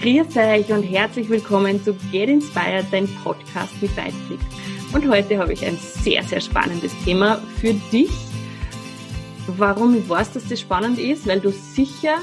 Grüß euch und herzlich willkommen zu Get Inspired, dein Podcast mit Weitrick. Und heute habe ich ein sehr, sehr spannendes Thema für dich. Warum ich weiß, dass das spannend ist? Weil du sicher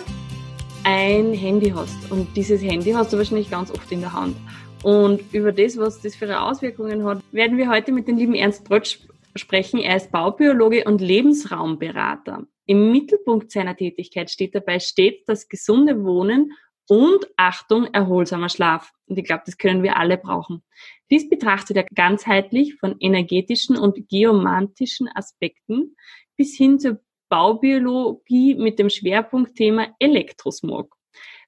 ein Handy hast. Und dieses Handy hast du wahrscheinlich ganz oft in der Hand. Und über das, was das für Auswirkungen hat, werden wir heute mit dem lieben Ernst Trotsch sprechen. Er ist Baubiologe und Lebensraumberater. Im Mittelpunkt seiner Tätigkeit steht dabei stets das gesunde Wohnen und, Achtung, erholsamer Schlaf. Und ich glaube, das können wir alle brauchen. Dies betrachtet er ganzheitlich von energetischen und geomantischen Aspekten bis hin zur Baubiologie mit dem Schwerpunktthema Elektrosmog.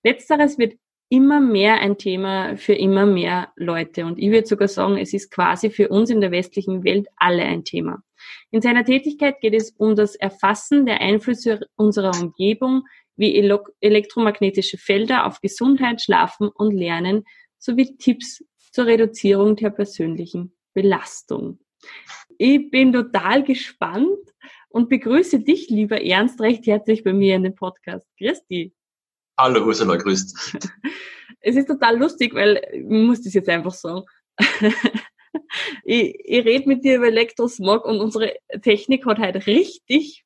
Letzteres wird immer mehr ein Thema für immer mehr Leute. Und ich würde sogar sagen, es ist quasi für uns in der westlichen Welt alle ein Thema. In seiner Tätigkeit geht es um das Erfassen der Einflüsse unserer Umgebung wie elektromagnetische Felder auf Gesundheit, Schlafen und Lernen sowie Tipps zur Reduzierung der persönlichen Belastung. Ich bin total gespannt und begrüße dich, lieber Ernst, recht herzlich bei mir in dem Podcast. Grüß dich. Hallo Ursula, grüß dich. Es ist total lustig, weil ich muss das jetzt einfach sagen. Ich rede mit dir über Elektrosmog und unsere Technik hat halt richtig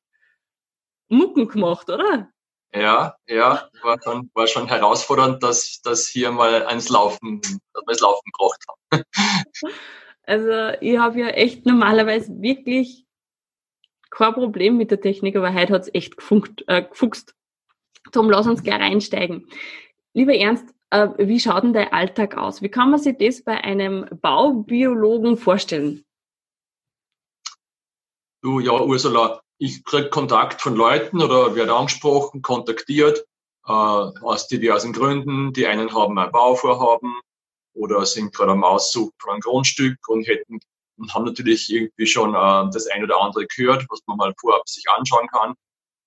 Mucken gemacht, oder? Ja, war schon herausfordernd, dass hier mal ans Laufen gebracht haben. Also ich habe ja echt normalerweise wirklich kein Problem mit der Technik, aber heute hat es echt gefuchst. Tom, lass uns gleich reinsteigen. Lieber Ernst, wie schaut denn dein Alltag aus? Wie kann man sich das bei einem Baubiologen vorstellen? Du, ja, Ursula, ich kriege Kontakt von Leuten oder werde angesprochen, kontaktiert aus diversen Gründen. Die einen haben ein Bauvorhaben oder sind gerade am Auszug von einem Grundstück und haben natürlich irgendwie schon das ein oder andere gehört, was man mal vorab sich anschauen kann.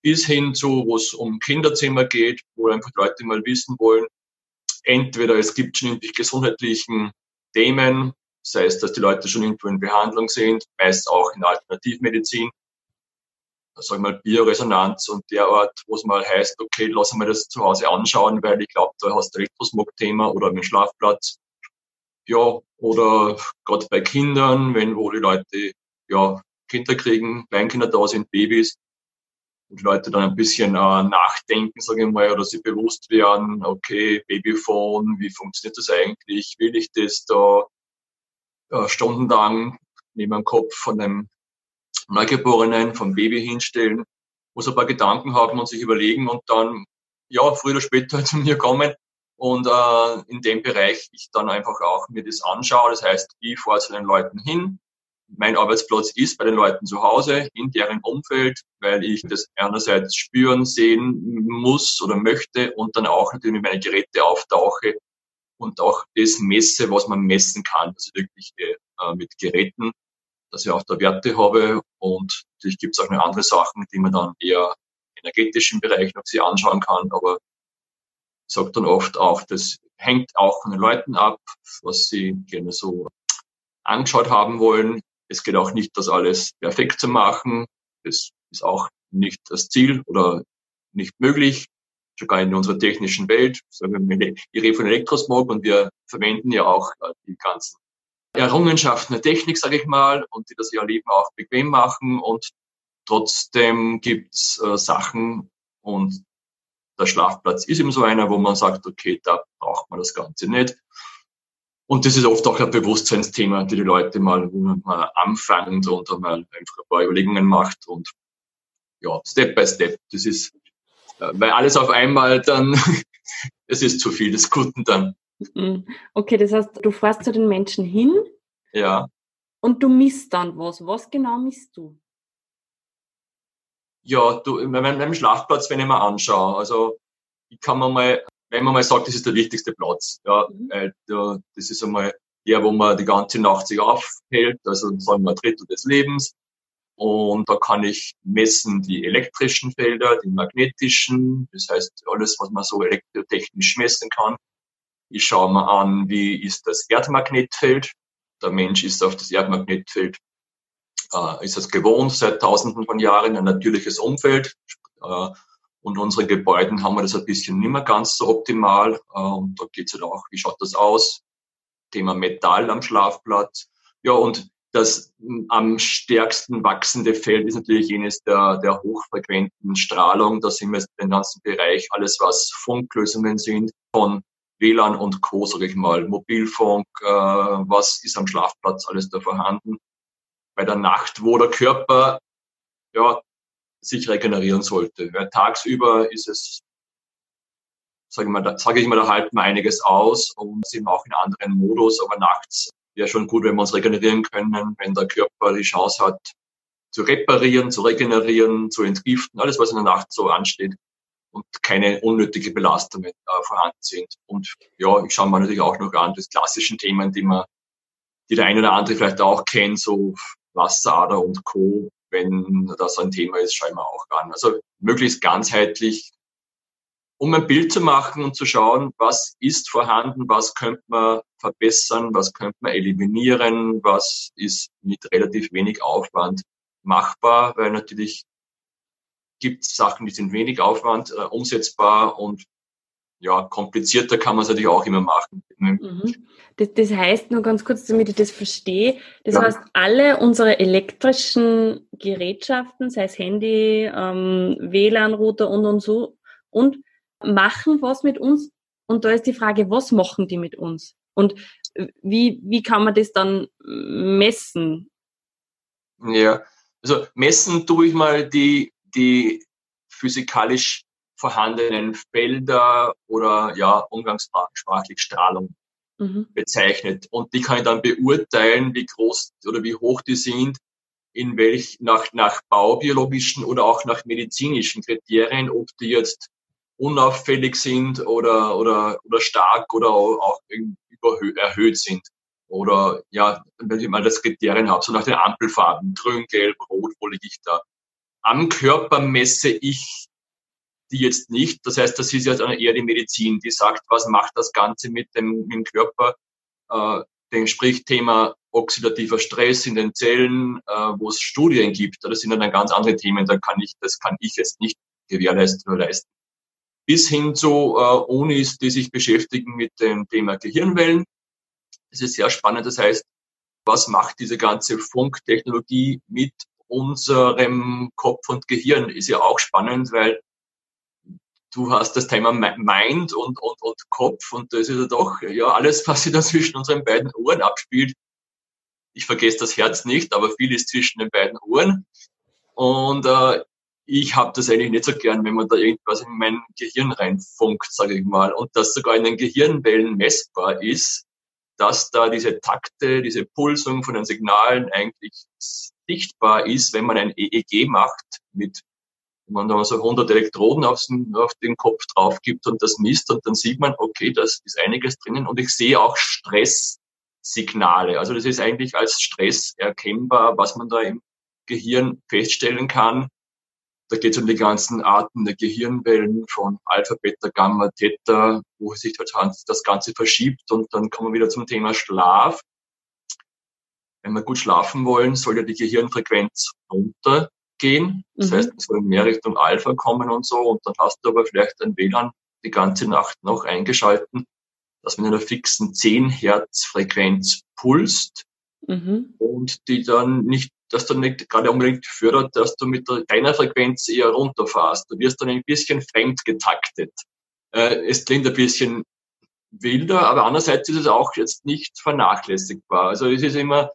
Bis hin zu, wo es um Kinderzimmer geht, wo einfach Leute mal wissen wollen, entweder es gibt schon irgendwelche gesundheitlichen Themen, sei es, dass die Leute schon irgendwo in Behandlung sind, meist auch in Alternativmedizin, sag ich mal Bioresonanz und der Ort, wo es mal heißt, okay, lass mal das zu Hause anschauen, weil ich glaube, da hast du Elektrosmog-Thema oder einen Schlafplatz. Ja, oder gerade bei Kindern, wo die Leute ja Kinder kriegen, Kleinkinder da sind, Babys, und die Leute dann ein bisschen nachdenken, sage ich mal, oder sich bewusst werden, okay, Babyphone, wie funktioniert das eigentlich? Will ich das da stundenlang neben dem Kopf von einem Neugeborenen, vom Baby hinstellen? Muss ein paar Gedanken haben und sich überlegen und dann, ja, früher oder später zu mir kommen und in dem Bereich ich dann einfach auch mir das anschaue. Das heißt, ich fahre zu den Leuten hin. Mein Arbeitsplatz ist bei den Leuten zu Hause, in deren Umfeld, weil ich das einerseits spüren, sehen muss oder möchte und dann auch natürlich meine Geräte auftauche und auch das messe, was man messen kann, also wirklich mit Geräten, dass ich auch da Werte habe und natürlich gibt es auch noch andere Sachen, die man dann eher im energetischen Bereich noch sich anschauen kann, aber ich sage dann oft auch, das hängt auch von den Leuten ab, was sie gerne so angeschaut haben wollen. Es geht auch nicht, das alles perfekt zu machen. Das ist auch nicht das Ziel oder nicht möglich, sogar in unserer technischen Welt. Ich rede von Elektrosmog und wir verwenden ja auch die ganzen Errungenschaften der Technik, sage ich mal, und die das ihr Leben auch bequem machen. Und trotzdem gibt's Sachen und der Schlafplatz ist eben so einer, wo man sagt, okay, da braucht man das Ganze nicht. Und das ist oft auch ein Bewusstseinsthema, die Leute mal, wo man mal anfängt und dann mal einfach ein paar Überlegungen macht und ja, Step by Step. Das ist, weil alles auf einmal dann, es ist zu viel des Guten dann. Okay, das heißt, du fährst zu den Menschen hin. Ja. Und du misst dann was. Was genau misst du? Ja, meinem Schlafplatz, wenn ich mir anschaue, also ich kann mir mal, wenn man mal sagt, das ist der wichtigste Platz, ja, das ist einmal der, wo man die ganze Nacht sich aufhält, also sagen wir ein Drittel des Lebens. Und da kann ich messen die elektrischen Felder, die magnetischen, das heißt alles, was man so elektrotechnisch messen kann. Ich schaue mir an, wie ist das Erdmagnetfeld. Der Mensch ist auf das Erdmagnetfeld, ist das gewohnt seit Tausenden von Jahren, ein natürliches Umfeld. Und unsere Gebäuden haben wir das ein bisschen nicht mehr ganz so optimal. Und da geht es halt auch, wie schaut das aus? Thema Metall am Schlafplatz. Ja, und das am stärksten wachsende Feld ist natürlich jenes der hochfrequenten Strahlung. Da sind wir den ganzen Bereich, alles was Funklösungen sind, von WLAN und Co., sage ich mal, Mobilfunk, was ist am Schlafplatz alles da vorhanden. Bei der Nacht, wo der Körper, ja, sich regenerieren sollte. Weil tagsüber ist es, sage ich mal, da halten wir einiges aus und sind auch in anderen Modus, aber nachts wäre schon gut, wenn wir uns regenerieren können, wenn der Körper die Chance hat, zu reparieren, zu regenerieren, zu entgiften, alles, was in der Nacht so ansteht und keine unnötige Belastungen vorhanden sind. Und ja, ich schaue mir natürlich auch noch an, das klassischen Themen, die der eine oder andere vielleicht auch kennt, so Wasserader und Co., wenn das ein Thema ist, schauen wir auch an. Also möglichst ganzheitlich, um ein Bild zu machen und zu schauen, was ist vorhanden, was könnte man verbessern, was könnte man eliminieren, was ist mit relativ wenig Aufwand machbar, weil natürlich gibt es Sachen, die sind wenig Aufwand umsetzbar und ja, komplizierter kann man es natürlich auch immer machen. Mhm. Das heißt, nur ganz kurz, damit ich das verstehe, das heißt, alle unsere elektrischen Gerätschaften, sei es Handy, WLAN-Router und so, und machen was mit uns. Und da ist die Frage, was machen die mit uns? Und wie kann man das dann messen? Ja, also messen tue ich mal die physikalisch vorhandenen Felder oder ja umgangssprachlich Strahlung bezeichnet. Und die kann ich dann beurteilen, wie groß oder wie hoch die sind, in welch nach baubiologischen oder auch nach medizinischen Kriterien, ob die jetzt unauffällig sind oder stark oder auch erhöht sind. Oder ja, wenn ich mal das Kriterien habe, so nach den Ampelfarben, grün, gelb, rot, wo liege ich da? Am Körper messe ich die jetzt nicht. Das heißt, das ist jetzt eher die Medizin, die sagt, was macht das Ganze mit dem Körper? Den spricht Thema oxidativer Stress in den Zellen, wo es Studien gibt. Das sind dann ganz andere Themen, das kann ich jetzt nicht gewährleisten oder leisten. Bis hin zu Unis, die sich beschäftigen mit dem Thema Gehirnwellen. Das ist sehr spannend. Das heißt, was macht diese ganze Funktechnologie mit unserem Kopf und Gehirn? Ist ja auch spannend, weil du hast das Thema Mind und Kopf und das ist ja doch, ja, alles, was sich da zwischen unseren beiden Ohren abspielt. Ich vergesse das Herz nicht, aber viel ist zwischen den beiden Ohren. Und ich habe das eigentlich nicht so gern, wenn man da irgendwas in mein Gehirn reinfunkt, sage ich mal. Und das sogar in den Gehirnwellen messbar ist, dass da diese Takte, diese Pulsung von den Signalen eigentlich sichtbar ist, wenn man ein EEG macht mit man da so 100 Elektroden auf den Kopf drauf gibt und das misst und dann sieht man, okay, das ist einiges drinnen und ich sehe auch Stresssignale. Also das ist eigentlich als Stress erkennbar, was man da im Gehirn feststellen kann. Da geht es um die ganzen Arten der Gehirnwellen von Alpha, Beta, Gamma, Theta, wo sich das Ganze verschiebt und dann kommen wir wieder zum Thema Schlaf. Wenn wir gut schlafen wollen, soll ja die Gehirnfrequenz runter gehen. Das heißt, es soll mehr Richtung Alpha kommen und so und dann hast du aber vielleicht ein WLAN die ganze Nacht noch eingeschalten, dass man in einer fixen 10 Hertz Frequenz pulst und die dann nicht, dass dann nicht gerade unbedingt fördert, dass du mit deiner Frequenz eher runterfährst. Du wirst dann ein bisschen fremd getaktet. Es klingt ein bisschen wilder, aber andererseits ist es auch jetzt nicht vernachlässigbar. Also es ist immer,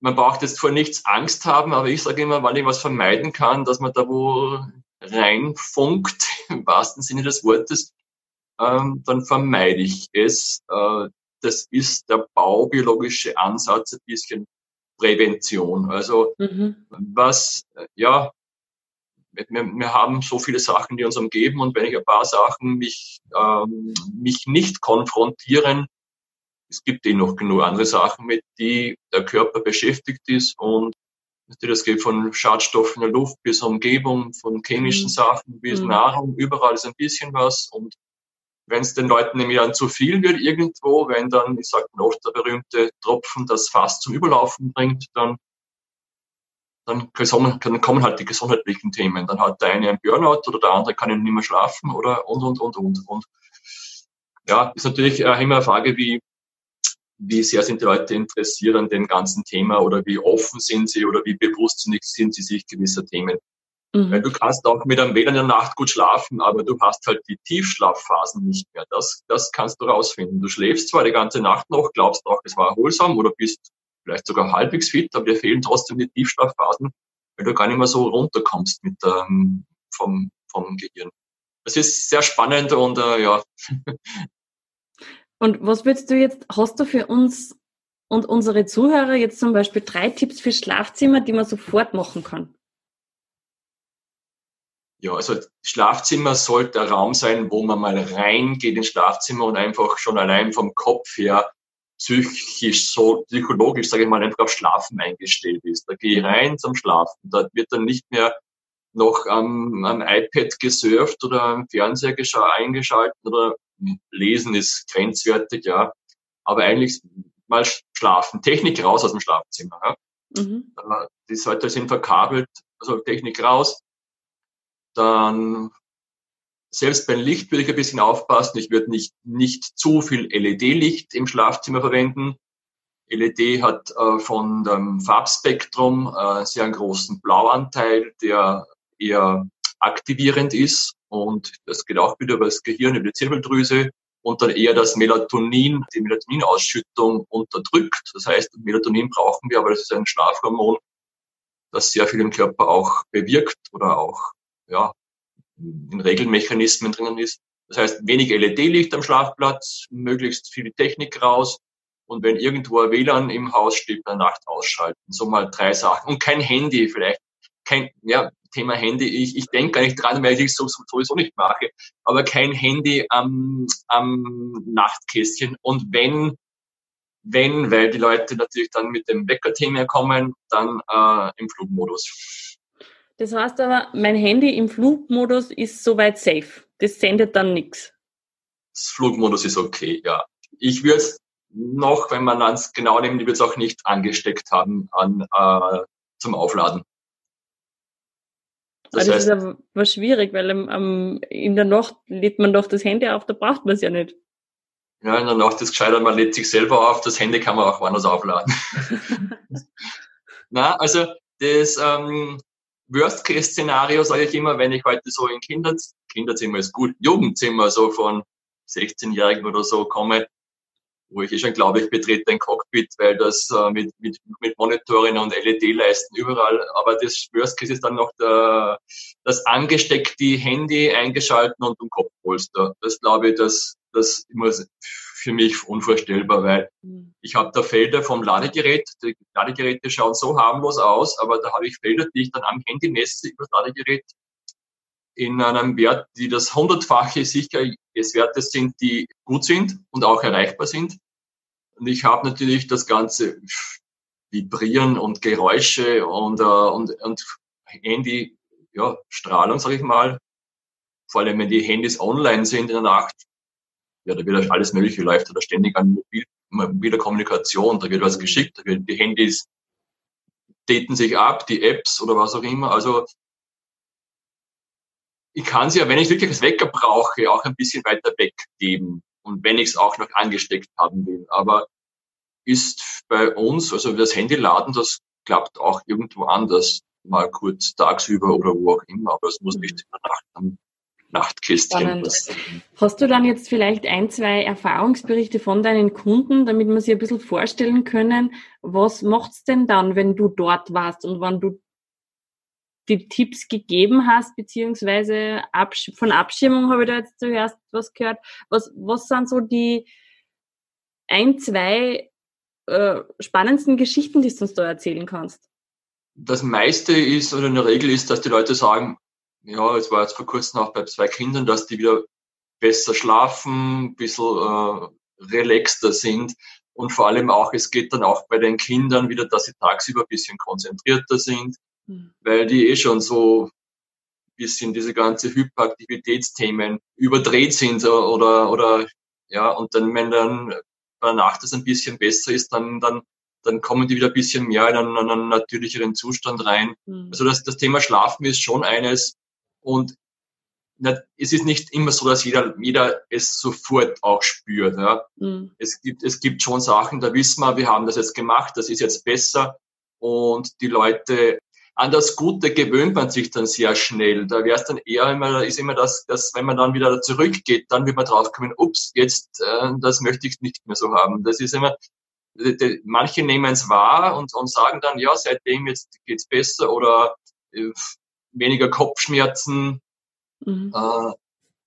man braucht jetzt vor nichts Angst haben, aber ich sage immer, wann ich was vermeiden kann, dass man da wo reinfunkt, im wahrsten Sinne des Wortes, dann vermeide ich es. Das ist der baubiologische Ansatz, ein bisschen Prävention. Also wir haben so viele Sachen, die uns umgeben und wenn ich ein paar Sachen mich nicht konfrontieren, es gibt eh noch genug andere Sachen, mit die der Körper beschäftigt ist und das geht von Schadstoffen in der Luft bis Umgebung, von chemischen Sachen bis Nahrung, überall ist ein bisschen was und wenn es den Leuten nämlich dann zu viel wird irgendwo, wenn dann, ich sag noch, der berühmte Tropfen das Fass zum Überlaufen bringt, dann dann kommen halt die gesundheitlichen Themen. Dann hat der eine einen Burnout oder der andere kann nicht mehr schlafen oder und. Ja, ist natürlich immer eine Frage, wie sehr sind die Leute interessiert an dem ganzen Thema oder wie offen sind sie oder wie bewusst sind sie sich gewisser Themen. Mhm. Weil du kannst auch mit einem Wähler in der Nacht gut schlafen, aber du hast halt die Tiefschlafphasen nicht mehr. Das kannst du rausfinden. Du schläfst zwar die ganze Nacht noch, glaubst auch, es war erholsam oder bist vielleicht sogar halbwegs fit, aber dir fehlen trotzdem die Tiefschlafphasen, weil du gar nicht mehr so runterkommst mit vom Gehirn. Das ist sehr spannend und ja. Und was würdest du jetzt, hast du für uns und unsere Zuhörer jetzt zum Beispiel 3 Tipps für Schlafzimmer, die man sofort machen kann? Ja, also Schlafzimmer sollte ein Raum sein, wo man mal reingeht ins Schlafzimmer und einfach schon allein vom Kopf her psychologisch, sage ich mal, einfach auf Schlafen eingestellt ist. Da gehe ich rein zum Schlafen. Da wird dann nicht mehr noch am iPad gesurft oder am Fernseher eingeschaltet oder lesen ist grenzwertig, ja. Aber eigentlich mal schlafen. Technik raus aus dem Schlafzimmer. Ja. Mhm. Die Seiten sind verkabelt, also Technik raus. Dann selbst beim Licht würde ich ein bisschen aufpassen. Ich würde nicht zu viel LED-Licht im Schlafzimmer verwenden. LED hat von dem Farbspektrum sehr einen großen Blauanteil, der eher aktivierend ist. Und das geht auch wieder über das Gehirn, über die Zirbeldrüse. Und dann eher das Melatonin, die Melatoninausschüttung unterdrückt. Das heißt, Melatonin brauchen wir, aber das ist ein Schlafhormon, das sehr viel im Körper auch bewirkt oder auch ja, in Regelmechanismen drinnen ist. Das heißt, wenig LED-Licht am Schlafplatz, möglichst viel Technik raus und wenn irgendwo ein WLAN im Haus steht, bei Nacht ausschalten. So mal 3 Sachen. Und kein Handy vielleicht. Thema Handy, ich denke gar nicht dran, weil ich es sowieso nicht mache, aber kein Handy am Nachtkästchen. Und wenn, weil die Leute natürlich dann mit dem Wecker-Thema kommen, dann im Flugmodus. Das heißt aber, mein Handy im Flugmodus ist soweit safe. Das sendet dann nichts. Das Flugmodus ist okay, ja. Ich würde es noch, wenn man es genau nimmt, ich würde es auch nicht angesteckt haben zum Aufladen. Das heißt, ist aber schwierig, weil in der Nacht lädt man doch das Handy auf, da braucht man es ja nicht. Ja, in der Nacht ist es gescheiter, man lädt sich selber auf, das Handy kann man auch woanders aufladen. Na, also das... Worst-Case-Szenario, sage ich immer, wenn ich heute so in Kinderzimmer ist gut, Jugendzimmer so von 16-Jährigen oder so komme, wo ich schon glaube, ich betrete ein Cockpit, weil das mit Monitoren und LED-Leisten überall, aber das Worst-Case ist dann noch das angesteckte Handy eingeschalten und ein Kopfpolster. Das glaube ich, das muss für mich unvorstellbar, weil ich habe da Felder vom Ladegerät, die Ladegeräte schauen so harmlos aus, aber da habe ich Felder, die ich dann am Handy messe über das Ladegerät in einem Wert, die das 100-fache sicher des Wertes sind, die gut sind und auch erreichbar sind. Und ich habe natürlich das ganze Vibrieren und Geräusche und Handy, ja, Strahlung, sage ich mal, vor allem wenn die Handys online sind in der Nacht. Ja, da wird alles Mögliche läuft oder ständig an mobiler Kommunikation, da wird was geschickt, da wird die Handys daten sich ab, die Apps oder was auch immer. Also ich kann sie ja, wenn ich wirklich das Wecker brauche, auch ein bisschen weiter weggeben und wenn ich es auch noch angesteckt haben will. Aber ist bei uns, also das Handy laden, das klappt auch irgendwo anders, mal kurz tagsüber oder wo auch immer, aber es muss nicht in der Nacht haben. Nachtkistchen. Hast du dann jetzt vielleicht 1, 2 Erfahrungsberichte von deinen Kunden, damit wir sich ein bisschen vorstellen können, was macht's denn dann, wenn du dort warst und wann du die Tipps gegeben hast, beziehungsweise von Abschirmung habe ich da jetzt zuerst was gehört. Was sind so die 1, 2 spannendsten Geschichten, die du uns da erzählen kannst? Das meiste ist, oder in der Regel ist, dass die Leute sagen, ja, es war jetzt vor kurzem auch bei 2 Kindern, dass die wieder besser schlafen, ein bisschen relaxter sind und vor allem auch, es geht dann auch bei den Kindern wieder, dass sie tagsüber ein bisschen konzentrierter sind, weil die schon so ein bisschen diese ganze Hyperaktivitätsthemen überdreht sind oder ja, und dann, wenn dann bei der Nacht das ein bisschen besser ist, dann dann kommen die wieder ein bisschen mehr in einen natürlicheren Zustand rein. Mhm. Also das Thema Schlafen ist schon eines, und es ist nicht immer so, dass jeder es sofort auch spürt. Ja. Mhm. Es gibt schon Sachen, da wissen wir haben das jetzt gemacht, das ist jetzt besser, und die Leute, an das Gute gewöhnt man sich dann sehr schnell. Da wäre es dann eher immer das, dass wenn man dann wieder zurückgeht, dann wird man draufkommen, ups, jetzt, das möchte ich nicht mehr so haben. Das ist immer, manche nehmen es wahr und sagen dann, ja, seitdem jetzt geht's besser oder weniger Kopfschmerzen. Mhm.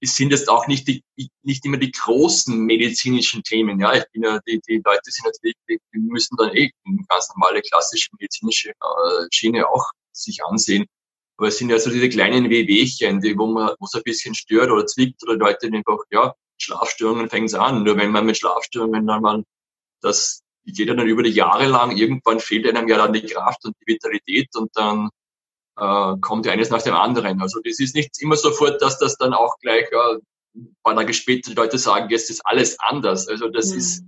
Es sind jetzt auch nicht immer die großen medizinischen Themen. Ja, die Leute sind natürlich, die müssen dann eine ganz normale klassische medizinische Schiene auch sich ansehen. Aber es sind ja so diese kleinen Wehwehchen, wo es ein bisschen stört oder zwickt, oder Leute denken auch, ja, Schlafstörungen fängt an. Nur wenn man mit Schlafstörungen das geht ja dann über die Jahre lang, irgendwann fehlt einem ja dann die Kraft und die Vitalität, und dann kommt ja eines nach dem anderen. Also das ist nicht immer sofort, dass das dann auch gleich ein paar Tage später die Leute sagen, jetzt ist alles anders. Also das ist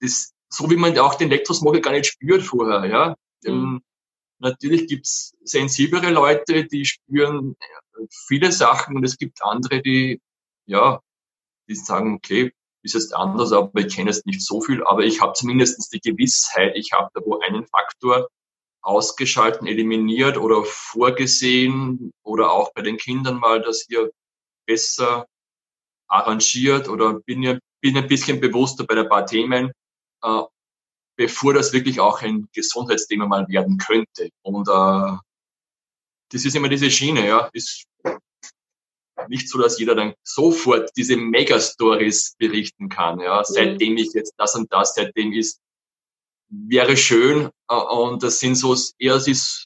das, so wie man auch den Elektrosmog gar nicht spürt vorher. Ja, natürlich gibt's sensiblere Leute, die spüren viele Sachen, und es gibt andere, die sagen, okay, ist jetzt anders, aber ich kenne jetzt nicht so viel, aber ich habe zumindest die Gewissheit, ich habe da wo einen Faktor ausgeschalten, eliminiert oder vorgesehen, oder auch bei den Kindern mal das hier besser arrangiert, oder bin ein bisschen bewusster bei ein paar Themen, bevor das wirklich auch ein Gesundheitsthema mal werden könnte. Und das ist immer diese Schiene, ja, ist nicht so, dass jeder dann sofort diese Megastories berichten kann, ja, seitdem ich jetzt das und das, seitdem ist, wäre schön, und das sind so eher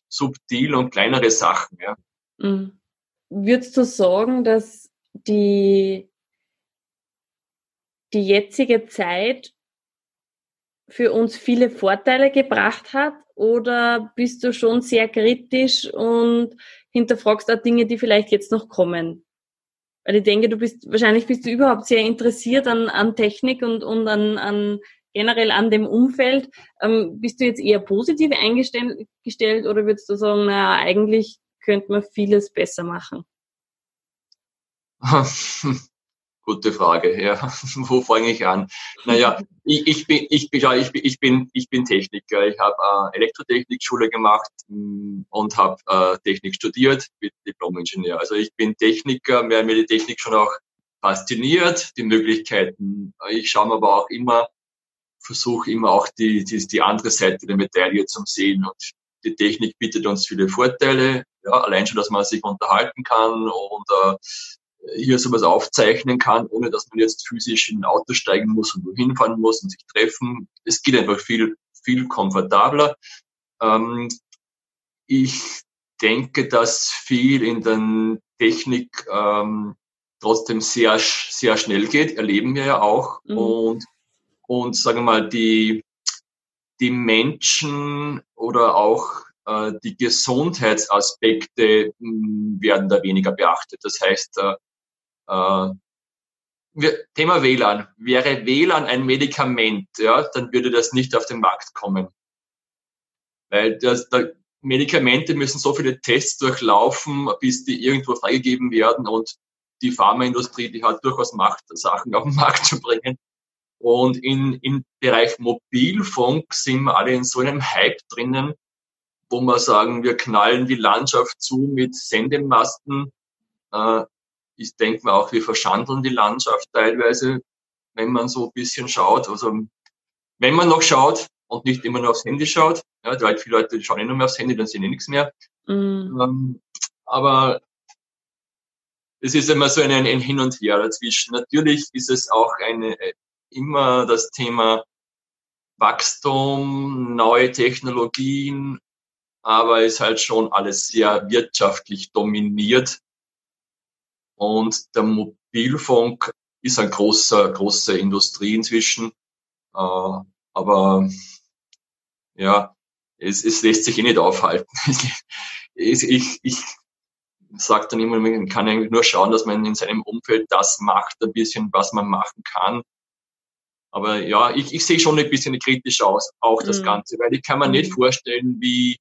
subtil und kleinere Sachen, ja. Mhm. Würdest du sagen, dass die jetzige Zeit für uns viele Vorteile gebracht hat, oder bist du schon sehr kritisch und hinterfragst auch Dinge, die vielleicht jetzt noch kommen? Weil ich denke, wahrscheinlich bist du überhaupt sehr interessiert an Technik und an generell an dem Umfeld. Bist du jetzt eher positiv eingestellt, oder würdest du sagen, naja, eigentlich könnte man vieles besser machen? Gute Frage, ja. Wo fange ich an? Naja, ich bin Techniker. Ich habe Elektrotechnikschule gemacht und habe Technik studiert mit Diplom-Ingenieur. Also ich bin Techniker, mir hat die Technik schon auch fasziniert, die Möglichkeiten. Ich schaue mir aber auch versuche immer auch die andere Seite der Medaille zu sehen, und die Technik bietet uns viele Vorteile, ja, allein schon, dass man sich unterhalten kann und hier sowas aufzeichnen kann, ohne dass man jetzt physisch in ein Auto steigen muss und wohin fahren muss und sich treffen. Es geht einfach viel, viel komfortabler. Ich denke, dass viel in der Technik trotzdem sehr, sehr schnell geht, erleben wir ja auch, und sagen wir mal, die Menschen oder auch die Gesundheitsaspekte werden da weniger beachtet. Das heißt, Thema WLAN. Wäre WLAN ein Medikament, ja, dann würde das nicht auf den Markt kommen. Weil Medikamente müssen so viele Tests durchlaufen, bis die irgendwo freigegeben werden, und die Pharmaindustrie, die hat durchaus Macht, Sachen auf den Markt zu bringen. Und im Bereich Mobilfunk sind wir alle in so einem Hype drinnen, wo wir sagen, wir knallen die Landschaft zu mit Sendemasten. Ich denke mir auch, wir verschandeln die Landschaft teilweise, wenn man so ein bisschen schaut. Also wenn man noch schaut und nicht immer nur aufs Handy schaut. Ja, weil viele Leute schauen eh nur mehr aufs Handy, dann sehen eh nichts mehr. Mhm. Aber es ist immer so ein Hin und Her dazwischen. Natürlich ist es auch immer das Thema Wachstum, neue Technologien, aber ist halt schon alles sehr wirtschaftlich dominiert. Und der Mobilfunk ist eine große Industrie inzwischen. Aber ja, es lässt sich eh nicht aufhalten. Ich sage dann immer, man kann eigentlich nur schauen, dass man in seinem Umfeld das macht, ein bisschen, was man machen kann. Aber ja, ich sehe schon ein bisschen kritisch aus, auch das Ganze, weil ich kann mir nicht vorstellen, wie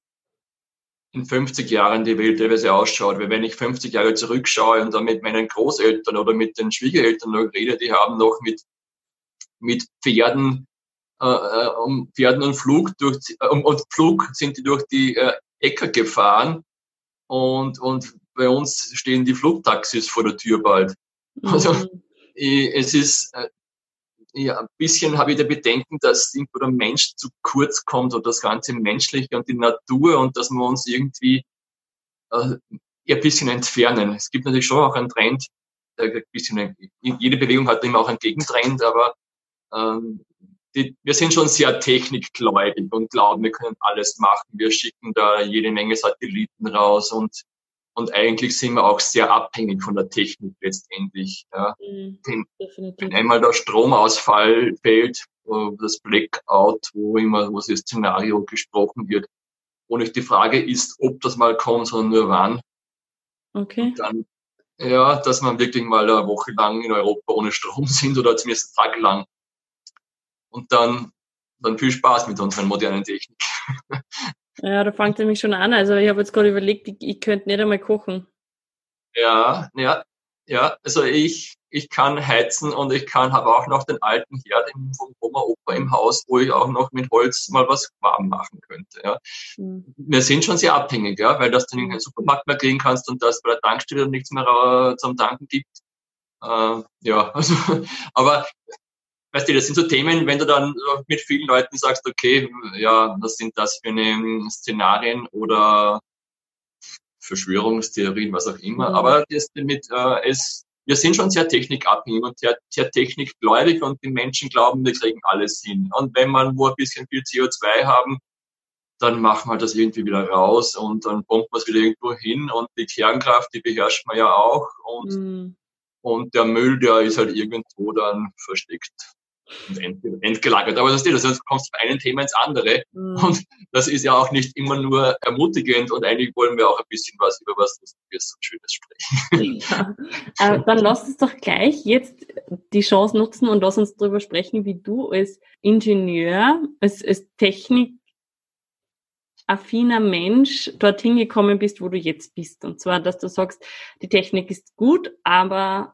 in 50 Jahren die Welt teilweise ausschaut. Weil wenn ich 50 Jahre zurückschaue und dann mit meinen Großeltern oder mit den Schwiegereltern noch rede, die haben noch mit Pferden um Pferden und Flug sind die durch die Äcker gefahren und bei uns stehen die Flugtaxis vor der Tür bald. Also es ist ja ein bisschen, habe ich da Bedenken, dass irgendwo der Mensch zu kurz kommt und das ganze Menschliche und die Natur und dass wir uns irgendwie ein bisschen entfernen. Es gibt natürlich schon auch einen Trend, ein bisschen, jede Bewegung hat immer auch einen Gegentrend, aber wir sind schon sehr technikgläubig und glauben, wir können alles machen. Wir schicken da jede Menge Satelliten raus und eigentlich sind wir auch sehr abhängig von der Technik letztendlich. Ja. Wenn einmal der Stromausfall fällt, das Blackout, wo das Szenario gesprochen wird, wo nicht die Frage ist, ob das mal kommt, sondern nur wann. Okay. Und dann, ja, dass man wirklich mal eine Woche lang in Europa ohne Strom sind oder zumindest tagelang. Und dann viel Spaß mit unseren modernen Techniken. Ja, da fangt ihr mich schon an. Also ich habe jetzt gerade überlegt, ich könnte nicht einmal kochen. Ja. Also ich kann heizen und habe auch noch den alten Herd vom Oma Opa im Haus, wo ich auch noch mit Holz mal was warm machen könnte. Ja. Wir sind schon sehr abhängig, ja, weil das dann in keinen Supermarkt mehr kriegen kannst und dass bei der Tankstelle nichts mehr zum Tanken gibt. Aber weißt du, das sind so Themen, wenn du dann mit vielen Leuten sagst, okay, ja, was sind das für eine Szenarien oder Verschwörungstheorien, was auch immer. Aber das mit, wir sind schon sehr technikabhängig und sehr, sehr technikgläubig und die Menschen glauben, wir kriegen alles hin. Und wenn man wo ein bisschen viel CO2 haben, dann machen wir das irgendwie wieder raus und dann pumpen wir es wieder irgendwo hin und die Kernkraft, die beherrscht man ja auch und der Müll, der ist halt irgendwo dann versteckt. Entgelagert. Aber das ist sonst kommst du von einem Thema ins andere. Und das ist ja auch nicht immer nur ermutigend und eigentlich wollen wir auch ein bisschen was über was Lustiges und Schönes sprechen. Ja. Dann lass uns doch gleich jetzt die Chance nutzen und lass uns darüber sprechen, wie du als Ingenieur, als technikaffiner Mensch dorthin gekommen bist, wo du jetzt bist. Und zwar, dass du sagst, die Technik ist gut, aber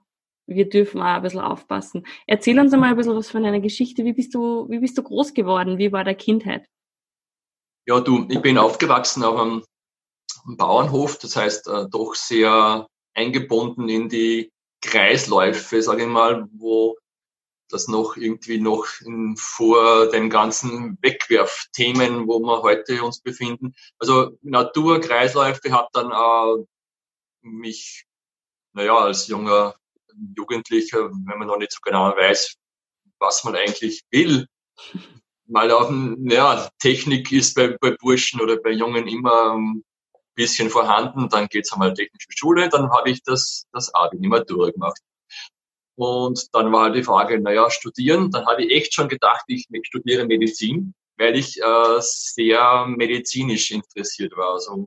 wir dürfen auch ein bisschen aufpassen. Erzähl uns einmal ein bisschen was von deiner Geschichte. Wie bist du groß geworden? Wie war deine Kindheit? Ja, ich bin aufgewachsen auf einem Bauernhof, das heißt doch sehr eingebunden in die Kreisläufe, sage ich mal, wo das noch irgendwie vor den ganzen Wegwerfthemen, wo wir heute uns befinden. Also Natur, Kreisläufe, habe dann mich, als junger Jugendlicher, wenn man noch nicht so genau weiß, was man eigentlich will. Mal Technik ist bei Burschen oder bei Jungen immer ein bisschen vorhanden, dann geht's einmal technisch in die Schule, dann habe ich das Abi nicht mehr durchgemacht. Und dann war die Frage, studieren, dann habe ich echt schon gedacht, ich studiere Medizin, weil ich sehr medizinisch interessiert war. Also,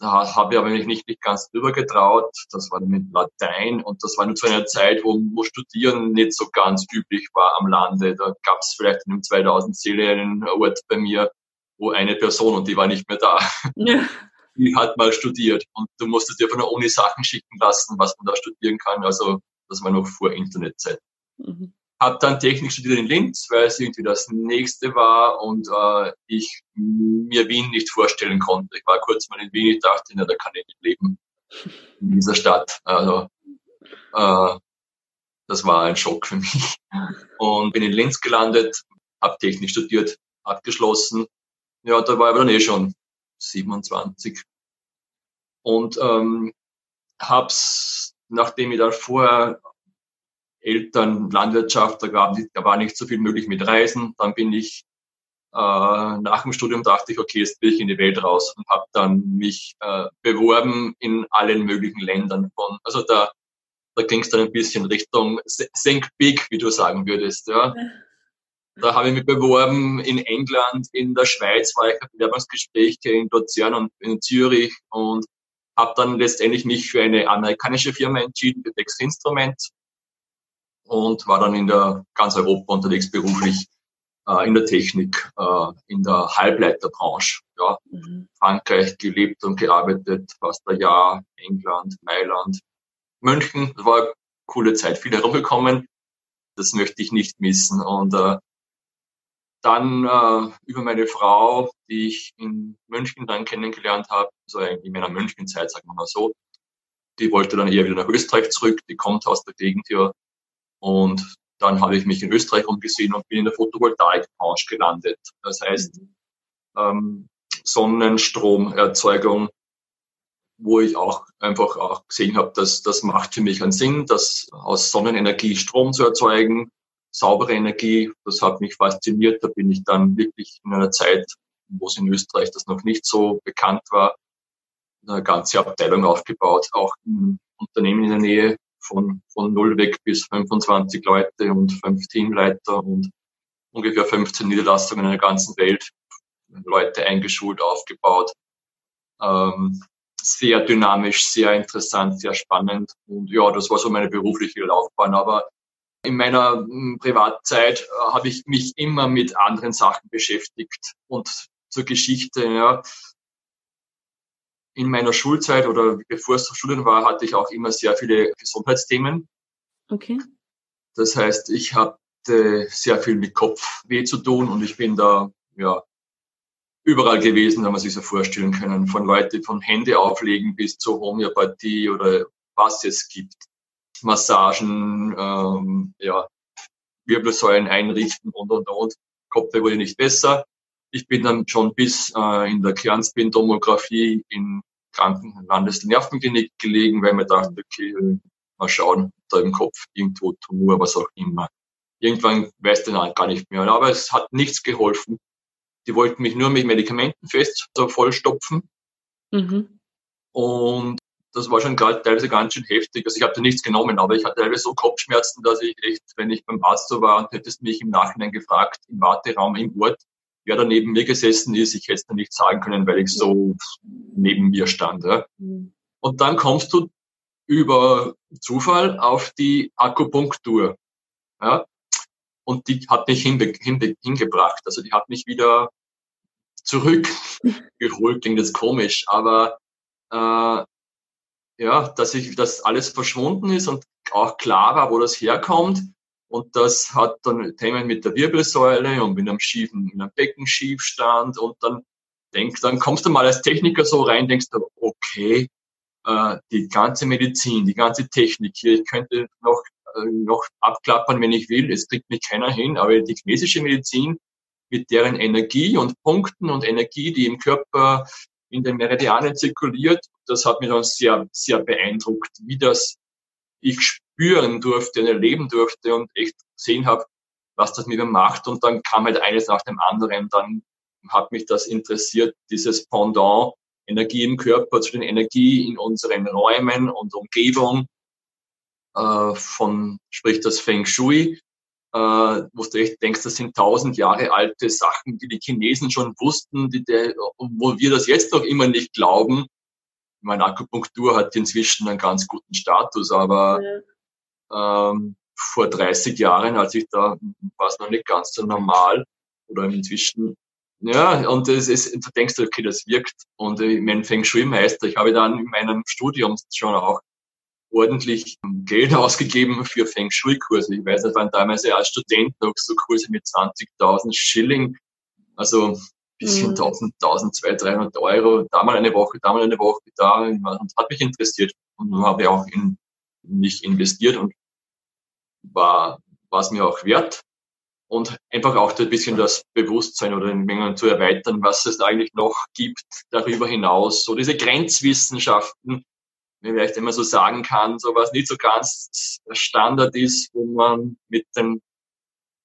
da habe ich aber nicht ganz drüber getraut. Das war mit Latein und das war nur zu einer Zeit, wo Studieren nicht so ganz üblich war am Lande. Da gab es vielleicht in dem 2000 Seele einen Ort bei mir, wo eine Person, und die war nicht mehr da, die hat mal studiert. Und du musstest dir von der Uni Sachen schicken lassen, was man da studieren kann. Also das war noch vor Internetzeit. Habe dann Technik studiert in Linz, weil es irgendwie das Nächste war und ich mir Wien nicht vorstellen konnte. Ich war kurz mal in Wien, ich dachte, da kann ich nicht leben in dieser Stadt. Also das war ein Schock für mich. Und bin in Linz gelandet, habe Technik studiert, abgeschlossen. Ja, da war ich dann schon 27. Und hab's, nachdem ich dann vorher Eltern, Landwirtschaft, da war nicht so viel möglich mit Reisen. Dann bin ich nach dem Studium, dachte ich, okay, jetzt will ich in die Welt raus und habe dann mich beworben in allen möglichen Ländern. Also da ging es dann ein bisschen Richtung Think Big, wie du sagen würdest. Ja. Da habe ich mich beworben in England, in der Schweiz war ich auf Bewerbungsgespräche in Luzern und in Zürich und habe dann letztendlich mich für eine amerikanische Firma entschieden, für X-Instrument. und war dann in der ganz Europa unterwegs beruflich, in der Technik, in der Halbleiterbranche. Ja. Mhm. Frankreich gelebt und gearbeitet, fast ein Jahr, England, Mailand, München. Das war eine coole Zeit, viel herumgekommen. Das möchte ich nicht missen. Und dann über meine Frau, die ich in München dann kennengelernt habe, so in meiner Münchenzeit, sagen wir mal so, die wollte dann eher wieder nach Österreich zurück, die kommt aus der Gegend hier. Und dann habe ich mich in Österreich umgesehen und bin in der Photovoltaikbranche gelandet. Das heißt, Sonnenstromerzeugung, wo ich auch einfach auch gesehen habe, dass das macht für mich einen Sinn, dass aus Sonnenenergie Strom zu erzeugen, saubere Energie, das hat mich fasziniert. Da bin ich dann wirklich in einer Zeit, wo es in Österreich das noch nicht so bekannt war, eine ganze Abteilung aufgebaut, auch ein Unternehmen in der Nähe, von 0 weg bis 25 Leute und 5 Teamleiter und ungefähr 15 Niederlassungen in der ganzen Welt, Leute eingeschult, aufgebaut. Sehr dynamisch, sehr interessant, sehr spannend. Und ja, das war so meine berufliche Laufbahn. Aber in meiner Privatzeit habe ich mich immer mit anderen Sachen beschäftigt und zur Geschichte, ja. In meiner Schulzeit oder bevor es zu Studien war, hatte ich auch immer sehr viele Gesundheitsthemen. Okay. Das heißt, ich hatte sehr viel mit Kopfweh zu tun und ich bin da, ja, überall gewesen, wenn man sich so vorstellen können, von Leuten, von Hände auflegen bis zur Homöopathie oder was es gibt. Massagen, ja, Wirbelsäulen einrichten und. Kopfweh wurde nicht besser. Ich bin dann schon bis in der Kernspindomographie in Landesnervenklinik gelegen, weil mir dachte, okay, mal schauen, da im Kopf irgendwo Tumor, was auch immer. Irgendwann weiß der gar nicht mehr. Aber es hat nichts geholfen. Die wollten mich nur mit Medikamenten fest vollstopfen. Mhm. Und das war schon gerade teilweise ganz schön heftig. Also ich habe da nichts genommen, aber ich hatte teilweise so Kopfschmerzen, dass ich echt, wenn ich beim Arzt so war und hättest mich im Nachhinein gefragt, im Warteraum, im Ort, wer da neben mir gesessen ist, ich hätte es nicht sagen können, weil ich so neben mir stand. Ja. Und dann kommst du über Zufall auf die Akupunktur. Ja. Und die hat mich hingebracht. Also die hat mich wieder zurückgeholt, klingt jetzt komisch, aber ja, dass alles verschwunden ist und auch klar war, wo das herkommt. Und das hat dann Themen mit der Wirbelsäule und mit einem schiefen, mit einem Beckenschiefstand. Und dann kommst du mal als Techniker so rein, denkst du, okay, die ganze Medizin, die ganze Technik hier, ich könnte noch abklappern, wenn ich will. Es kriegt mich keiner hin. Aber die chinesische Medizin mit deren Energie und Punkten und Energie, die im Körper in den Meridianen zirkuliert, das hat mich dann sehr, sehr beeindruckt, wie das ich spüren durfte und erleben durfte und echt gesehen habe, was das mit mir macht. Und dann kam halt eines nach dem anderen. Dann hat mich das interessiert, dieses Pendant Energie im Körper zu den Energie in unseren Räumen und Umgebung, sprich das Feng Shui, wo du echt denkst, das sind 1000 Jahre alte Sachen, die die Chinesen schon wussten, wo wir das jetzt noch immer nicht glauben. Meine Akupunktur hat inzwischen einen ganz guten Status, aber ja. Vor 30 Jahren, als ich da, war es noch nicht ganz so normal oder inzwischen, ja, und da denkst du, okay, das wirkt. Und mein Feng Shui-Meister, ich habe dann in meinem Studium schon auch ordentlich Geld ausgegeben für Feng Shui-Kurse. Ich weiß, das waren damals ja als Student noch so Kurse mit 20.000 Schilling, also bisschen 1.000, 200, 300 Euro, da mal eine Woche, da, und hat mich interessiert. Und dann habe ich auch in mich investiert und war es mir auch wert. Und einfach auch ein bisschen das Bewusstsein oder den Mengen zu erweitern, was es eigentlich noch gibt darüber hinaus. So diese Grenzwissenschaften, wenn man immer so sagen kann, so was nicht so ganz Standard ist, wo man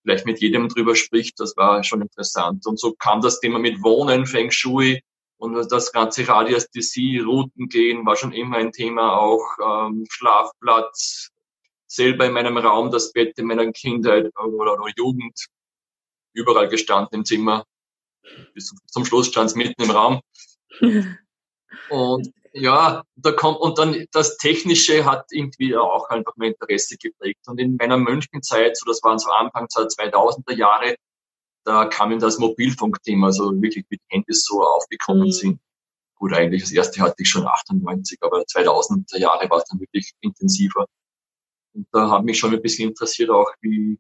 vielleicht mit jedem drüber spricht, das war schon interessant. Und so kam das Thema mit Wohnen, Feng Shui und das ganze Radiästhesie, Routen gehen, war schon immer ein Thema, auch Schlafplatz, selber in meinem Raum, das Bett in meiner Kindheit oder Jugend, überall gestanden im Zimmer. Bis zum Schluss stand es mitten im Raum. Und ja, da kommt, und dann das Technische hat irgendwie auch einfach mein Interesse geprägt. Und in meiner Münchenzeit, so das waren so Anfang der 2000er Jahre, da kam in das Mobilfunkthema, also wirklich mit Handys so aufgekommen sind. Gut, eigentlich das erste hatte ich schon 98, aber 2000er Jahre war es dann wirklich intensiver. Und da hat mich schon ein bisschen interessiert auch, wie,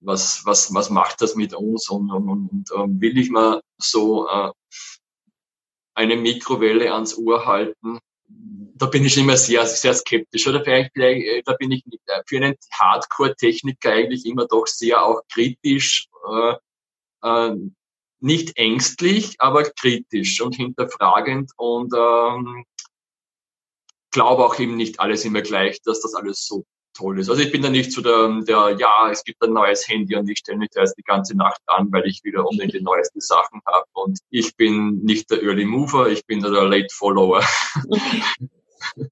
was macht das mit uns, und will ich mal so eine Mikrowelle ans Ohr halten? Da bin ich immer sehr, sehr skeptisch, oder vielleicht, da bin ich nicht, für einen Hardcore-Techniker eigentlich immer doch sehr auch kritisch, nicht ängstlich, aber kritisch und hinterfragend, und glaube auch eben nicht alles immer gleich, dass das alles so toll ist. Also ich bin da nicht so der ja, es gibt ein neues Handy und ich stelle mich da erst die ganze Nacht an, weil ich wieder unbedingt die neuesten Sachen habe, und ich bin nicht der Early Mover, ich bin der Late Follower.